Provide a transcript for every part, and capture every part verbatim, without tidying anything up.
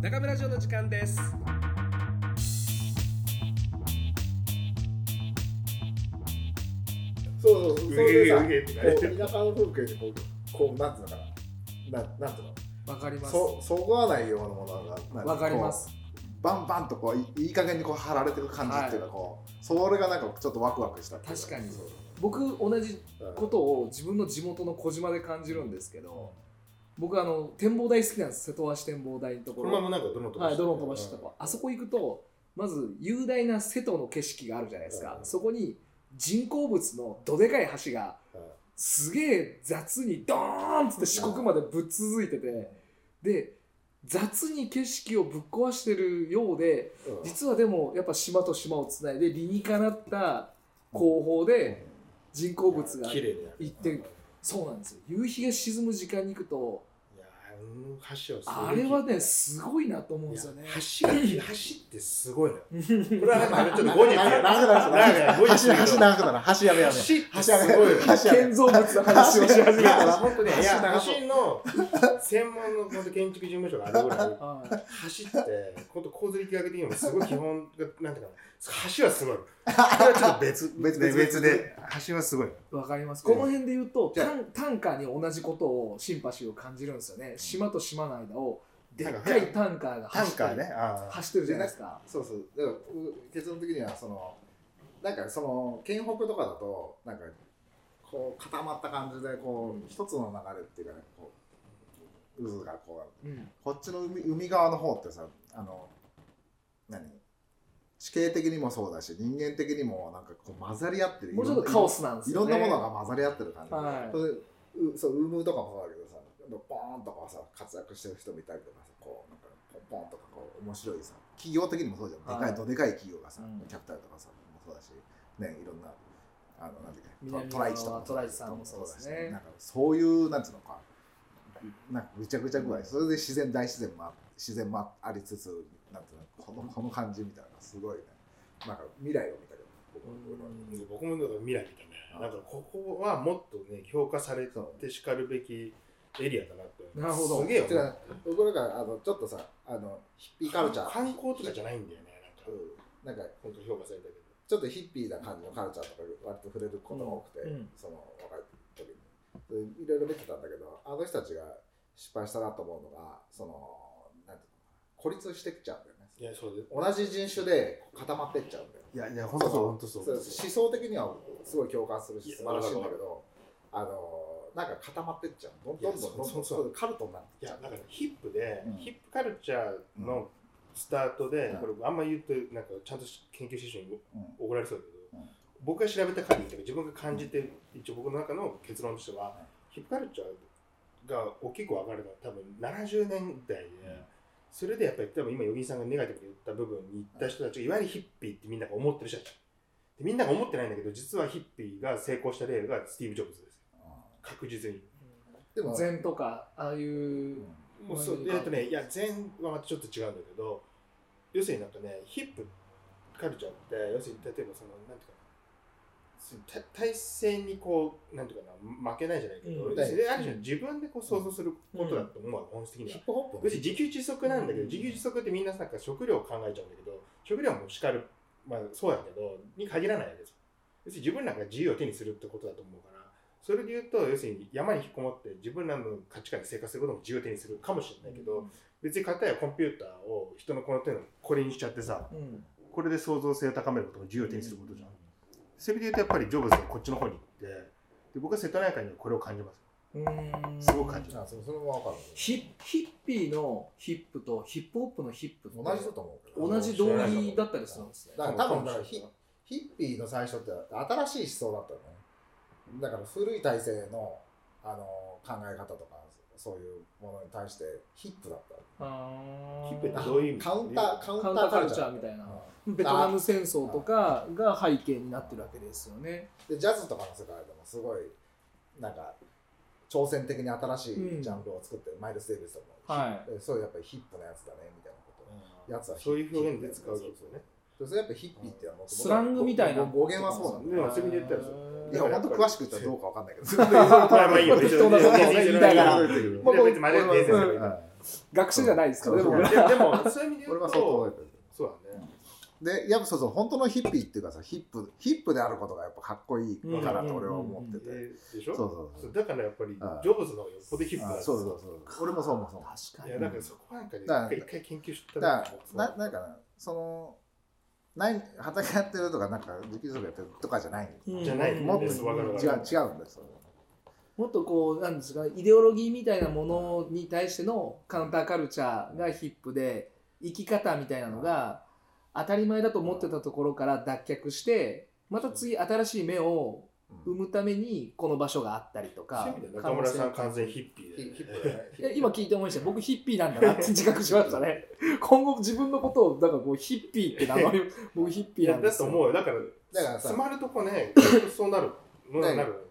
中村城の時間です。そうそうそう、それでさ、田舎の風景でこう、こうなんていうのかな、な、なんていうの、わかります。そ、そごわないようなものがわかります。バンバンとこういい加減にこう貼られてる感じっていうか、こう、はい、それがなんかちょっとワクワクしたっていうか。確かに。僕同じことを自分の地元の小島で感じるんですけど、僕あの展望台好きなんです。瀬戸橋展望台のところ、このままなんかドローン飛ばして、はい、ドローン飛ばしてとか、あそこ行くとまず雄大な瀬戸の景色があるじゃないですか。そこに人工物のどでかい橋がすげえ雑にドーンって四国までぶっ続いてて、で雑に景色をぶっ壊してるようで、実はでもやっぱ島と島をつないで理にかなった工法で人工物が行ってる。そうなんですよ。夕日が沈む時間に行くと、いや橋をすごい、あれはねすごいなと思うんですよね。橋ってすごいな。これはねちょっとごじ長くなる。橋長くなる。橋やめやめ。橋すごい。建造物の話をし始めたら本当に、いや橋の専門の建築事務所があるぐらい、橋って本当構造力学的にもすごい基本がなんていうか。橋はすごい。これはちょっと別別で別で橋はすごい。わかります。この辺で言うと、短歌に同じことをシンパシーを感じるんですよね。島と島の間をでっかい短歌が走ってる、ね、走ってるじゃないですか。そうそう。だから結論的にはそのなんかその県北とかだとなんかこう固まった感じでこう、うん、一つの流れっていうかね、こう渦がこう、うん、こっちの 海, 海側の方ってさ、あの何？地形的にもそうだし、人間的にもなんかこう混ざり合ってる。もうちょっとカオスなんですよね。いろんなものが混ざり合ってる感じ。はい、それうそうウームとかもそうだけどさ、ポーンとかさ活躍してる人もいたりとかさ、こうなんかポンポンとかこう面白いさ、企業的にもそうじゃん。でかいどでかい企業がさ、キャプターとかさもそうだし、ね、いろんなあのなんていうかトライチとかトライチさんもそうだし、ね、なんかそういうなんていうのか、なんかぐちゃぐちゃ具合、うん、それで自然大自然もあ自然もありつつ。なんていうこのこの感じみたいなすごいね、なんか未来を見たけど、うん、僕も未来みたいな、なんかここはもっとね評価されてしかるべきエリアだなって。なるほど。すげえ。僕なんかあのちょっとさ、あのヒッピーカルチャー、観光とかじゃないんだよね、なんか、うん、なんか本当評価されたけど、ちょっとヒッピーな感じのカルチャーとか割と触れることが多くて、うん、その若い時にいろいろ見てたんだけど、あの人たちが失敗したなと思うのがその。孤立してきちゃうんだよね。いやそうです。同じ人種で固まってっちゃうんだよ。いやいや本当そう本当そう。思想的にはすごい共感するし素晴らしいんだけど、あのなんか固まってっちゃう。どんどんどんどんそうそうカルトになってっちゃう。いやだからヒップで、うん、ヒップカルチャーのスタートで、うん、これあんま言うとなんかちゃんと研究者に怒られそうだけど、うん、僕が調べた限り自分が感じて、うん、一応僕の中の結論としては、うん、ヒップカルチャーが大きく分かれた多分ななじゅうねんだいで。うん、それでやっぱり多分今ヨギーさんがネガティブで言った部分に行った人たちがいわゆるヒッピーってみんなが思ってる人たちで、みんなが思ってないんだけど実はヒッピーが成功した例がスティーブ・ジョブズです。確実に。でも禅とかああいう、うん、もうそうであとね、いや禅はまたちょっと違うんだけど、要するになんかねヒップカルチャーって要するに例えばそのなんていうか対戦にこうなんていうかな負けないじゃないけど、うん、である種自分でこう想像することだと思うわ、うん、本質的には。別に自給自足なんだけど、うん、自給自足ってみんななんか食料を考えちゃうんだけど、食料もしかる、まあ、そうやけどに限らないわけですよ。要するに自分なんか自由を手にするってことだと思うから、それで言うと要するに山に引きこもって自分らの価値観で生活することも自由を手にするかもしれないけど、うん、別に片やコンピューターを人のこの手のこれにしちゃってさ、うん、これで創造性を高めることも自由を手にすることじゃん。うん、それで言うとやっぱりジョブズがこっちの方に行って、で僕は瀬戸内海にはこれを感じます。うーん、すごく感じます。それも分かる。ヒッピーのヒップとヒップホップのヒップって同じだと思う。同じ同意だったりするんですね。だから多分だから ヒ, ヒッピーの最初って新しい思想だったよね。だから古い体制 の, あの考え方とかそういうものに対してヒップだった。あヒップってどういう意味？カウンターカウンターカルチャーみたいな、うん、ベトナム戦争とかが背景になってるわけですよね。でジャズとかの世界でもすごいなんか挑戦的に新しいジャンルを作ってる、うん、マイルス・デイビスとか、はい、そういうやっぱりヒップなやつだねみたいなこと、うん、やつはそういう表現で使うわけですよね。それやっぱヒッピーってのスラングみたいな語源はそうなんだよ。遊びで言ったらいや本当詳しく言ったらどうかわかんないけど。まあまあいいよ。別に真似て全然いい。学習じゃないですけど、でもそういう意味で言うとそうだね。でやっぱそうそう、本当のヒッピーっていうかさ、ヒップヒップであることがやっぱかっこいいからと俺は思ってて、うんうんうん、でしょ。そうそうそう、だからやっぱりジョブズの方がよっぽどヒップなんですよ。そうそうそう、俺もそうもそう。確かに。いやなんかそこなんかね、なんか一回研究したらな、なんかそのない畑やってるとかなんか自給自足やってるとかじゃない、うん、じゃない、もっと違う違うんですよ。もっとこうなんですか、イデオロギーみたいなものに対してのカウンターカルチャーがヒップで、生き方みたいなのが当たり前だと思ってたところから脱却して、また次新しい目を生むためにこの場所があったりとか、うん、中村さん完全ヒッピーで、ね、ヒッ今聞いて思いました。僕ヒッピーなんだなって自覚しましたね。今後自分のことをだからこうヒッピーって名前を僕ヒッピーなんですよ。だと思うよ。だから詰まるとこね、そうなるのになる。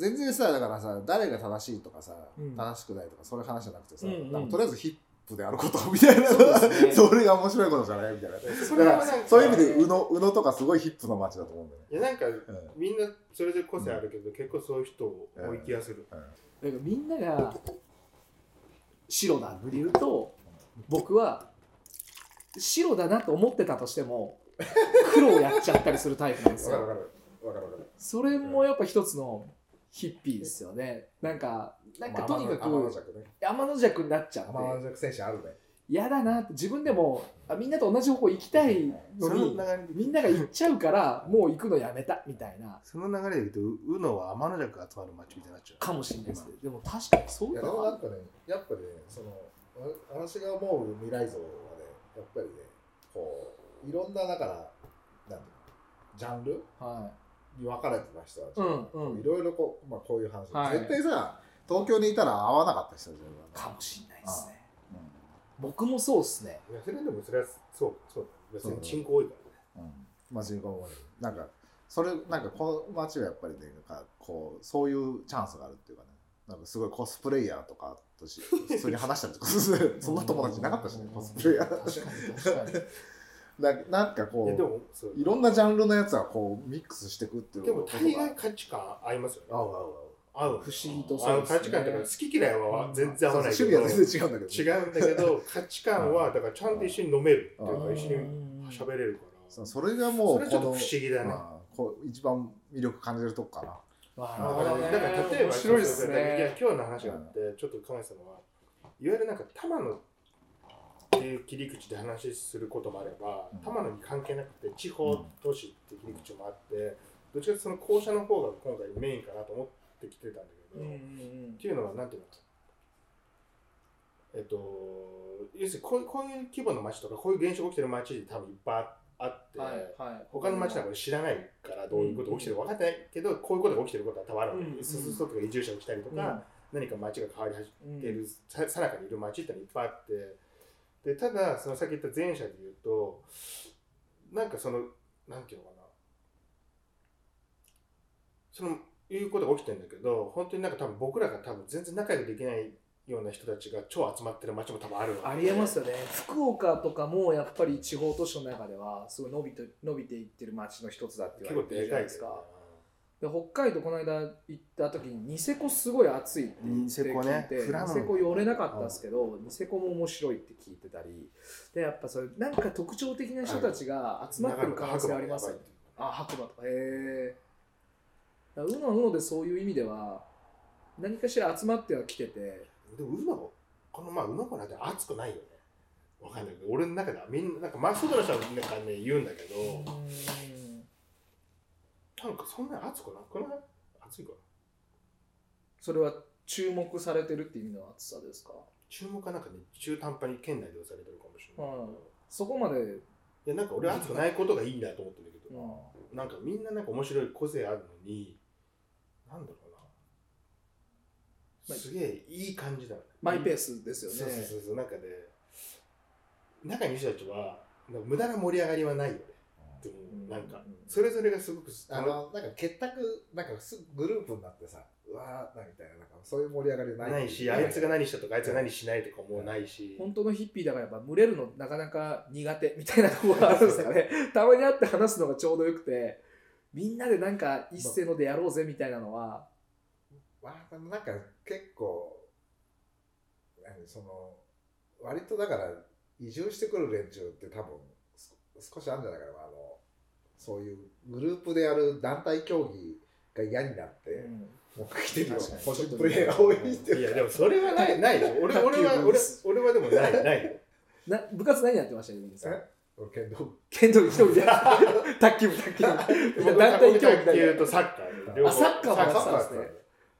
全然さ、だからさ、誰が正しいとかさ、うん、正しくないとかそういう話じゃなくてさ、うんうん、なんかとりあえずヒッピーであることみたいな、 そ, う、ね、それが面白いことじゃないみたいな。それはなんかそういう意味で宇野、宇野とかすごいヒップの街だと思うんだよね。いやなんか、うん、みんなそれぞれ個性あるけど、うん、結構そういう人を追いきやせる、うんうん、なんかみんなが白だって言うと、僕は白だなと思ってたとしても黒をやっちゃったりするタイプなんですよ。わかるわかるわかる。それもやっぱ一つのヒッピーですよね。なんか、なんかとにかく天の弱ね。天の弱になっちゃって。天の弱選手あるね。嫌だなって、自分でもあみんなと同じ方向行きたいのに、のみんなが行っちゃうからもう行くのやめたみたいな。その流れで言うと、うのは天の弱が集まる街みたいになっちゃう。かもしれないです。でも確かにそうだな。いやでもなんかね、やっぱね、その私が思う未来像はね、やっぱりね、こういろんなだからなんてジャンル。はい。に分かれてました。いろいろこう、まあ、こういう話、はい、絶対さ東京にいたら合わなかった人じゃん。かもしれないですね。ああ、うん、僕もそうですね。いやそれでもそれはそうそう。別に人口多いからね。うん、まあ人口多い。なんかそれなんかこの街はやっぱりね、なんかこうそういうチャンスがあるっていうかね。なんかすごいコスプレイヤーとかと普通に話したりとかそんな友達いなかったしね、コスプレイヤー。確かに確かに。な, なんかこ う, い, でもそういろんなジャンルのやつはこうミックスしていくっていう。でも大概価値観合いますよね。合う合う合う。不思議とそうですね。あの価値観って好き嫌いは全然合わないけど、趣味は全然違うんだけど、違うんだけど価値観はだからちゃんと一緒に飲めるっていうか一緒に喋れるから、それがもうこの不思議だね。こう一番魅力感じるとこかな。わあ、ね、だから例えば面白いですね。いや今日の話があってちょっと考えたのは、いわゆるなんか玉のっていう切り口で話することもあれば、玉野に関係なくて地方都市っていう切り口もあって、うん、どっちかというとその校舎の方が今回メインかなと思ってきてたんだけど、うんうん、っていうのはなんていうの、えっと要するにこういう、こういう規模の街とかこういう現象が起きてる街で多分いっぱいあって、はいはい、他の街なんか知らないからどういうことが起きてるか分かってないけど、こういうことが起きてることは多分あるわけです。そうすると移住者が来たりとか、うん、何か街が変わり始めている、うん、さなかにいる街ってのいっぱいあって。でただそのさっき言った前者で言うと、なんかそのなんていうのかな、そのいうことが起きてるんだけど、本当になんか多分僕らが多分全然仲良くできないような人たちが超集まってる街も多分あるわけ。ありえますよね。福岡とかもやっぱり地方都市の中ではすごい伸びて伸びていってる街の一つだって言われてるじゃないですか。で北海道この間行った時にニセコすごい暑いって聞いて、ニセコね、ニセコ寄れなかったんですけど、うん、ニセコも面白いって聞いてたりで、やっぱそれなんか特徴的な人たちが集まってる可能性ありますよね。あ、白馬とか、へえ。うのうのでそういう意味では何かしら集まってはきてて、でもうのこのまあうのこなんて暑くないよね。わかんないけど俺の中ではみんななんか真っ外の人はなんかね言うんだけど。うなんかそんなに暑くなくない？暑いから。それは注目されてるっていう意味の暑さですか？注目はなんかね、中途半端に県内ではされてるかもしれない、うん。そこまで。いやなんか俺暑くないことがいいなと思ってるけど、うん、なんかみんななんか面白い個性あるのに、なんだろうな。すげえいい感じだよね。マイペースですよね。そうそうそう、なんかね、中にいる人たちはなんか無駄な盛り上がりはないよね。でもなんかそれぞれがすごくあのなんか結託なんかすぐグループになってさ、うわーみたいな、なんかそういう盛り上がりないないし、あいつが何したとかあいつが何しないとかもないし、本当のヒッピーだからやっぱ群れるのなかなか苦手みたいなところがあるんですかね。たまに会って話すのがちょうどよくて、みんなでなんか一斉のでやろうぜみたいなのは、まあ、なんか結構その割とだから移住してくる連中って多分少しあるんじゃないかな、あのそういうグループでやる団体競技が嫌になって、うん、もう来てるよ個人プレーヤー多いっていう。いやでもそれはないないよ。俺俺は俺俺はでもないないよ。な部活何やってましたよ皆さん。剣道部。剣道部一人で。卓球部卓球部。団体競技とサッカー両方。サッカーはサッカーですね。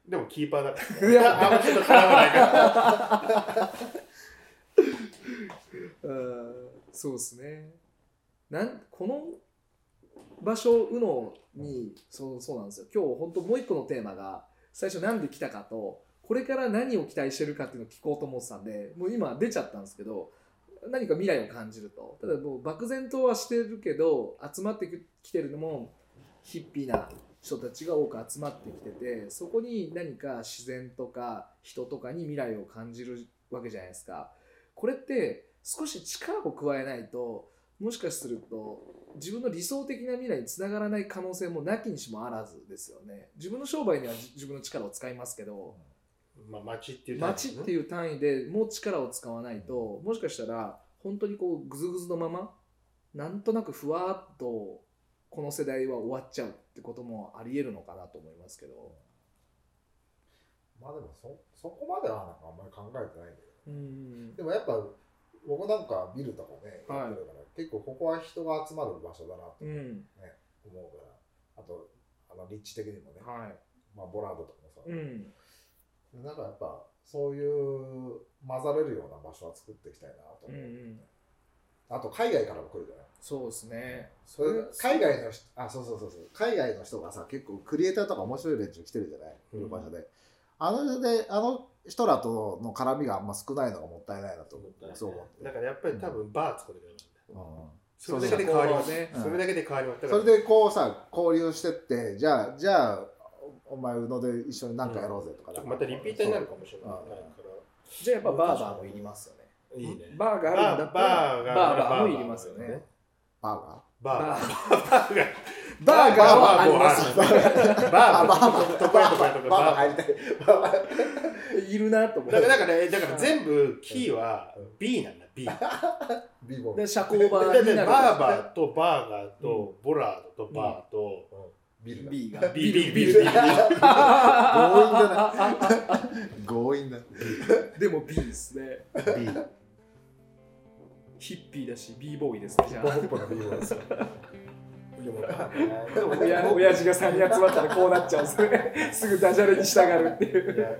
でもキーパーだから。いやあんまちょっと絡まないから。そうですね。なんこの場所うのに、そう、そうなんですよ。今日本当もう一個のテーマが最初なんで来たかとこれから何を期待してるかっていうのを聞こうと思ってたんで、もう今出ちゃったんですけど、何か未来を感じると、ただもう漠然とはしてるけど集まってきてるのもヒッピーな人たちが多く集まってきてて、そこに何か自然とか人とかに未来を感じるわけじゃないですか。これって少し力を加えないと、もしかすると自分の理想的な未来につながらない可能性もなきにしもあらずですよね。自分の商売には自分の力を使いますけど、まあ、町っていう単位、町っていう単位でもう力を使わないと、もしかしたら本当にこうグズグズのままなんとなくふわっとこの世代は終わっちゃうってこともあり得るのかなと思いますけど、まあでも そ, そこまではなんかあんまり考えてないんだけど、うんでもやっぱ僕なんかビルとかね、はい、結構ここは人が集まる場所だなと 思,、ねうん、思うから、あとあの立地的にもね、はい、まあ、ボラードとかもさ、うん、なんかやっぱそういう混ざれるような場所は作っていきたいなと思う、ね、うんうん、あと海外からも来るじゃない。そうですね。それ海外の人、あ、そうそうそうそう、海外の人がさ、結構クリエイターとか面白い連中来てるじゃない、来る場所で、うん、あの人であの人らとの絡みがあんま少ないのがもったいないなと思って、ね、そう思って。だからやっぱり多分バー作れるんだよ、うんうん、それだけで変わりますね、うん、それだけで変わります、それでこうさ交流してって、じゃあじゃあお前うので一緒に何かやろうぜとか、うん、またリピーターになるかもしれないから、うん、じゃあやっぱバーバーもいりますよね。いいね、バーがあるんだったらバーガーバーバーもいりますよね。バーガーバーガーバーガーはあります。バーガーとかとかとかバー入りたい。いるなと思う。だからだからだから全部キーは B なんだ B。B も。で社交場になる。バーバーとバーガーとボラードとバーとビル。B が B B B。強引だな。強引だ。でも B ですね。B。ヒッピーだし B ボーイですね。じゃあ。ヒッピーが B ボーイです。親父がさんにん集まったらこうなっちゃうんですね。すぐダジャレに従うっていう。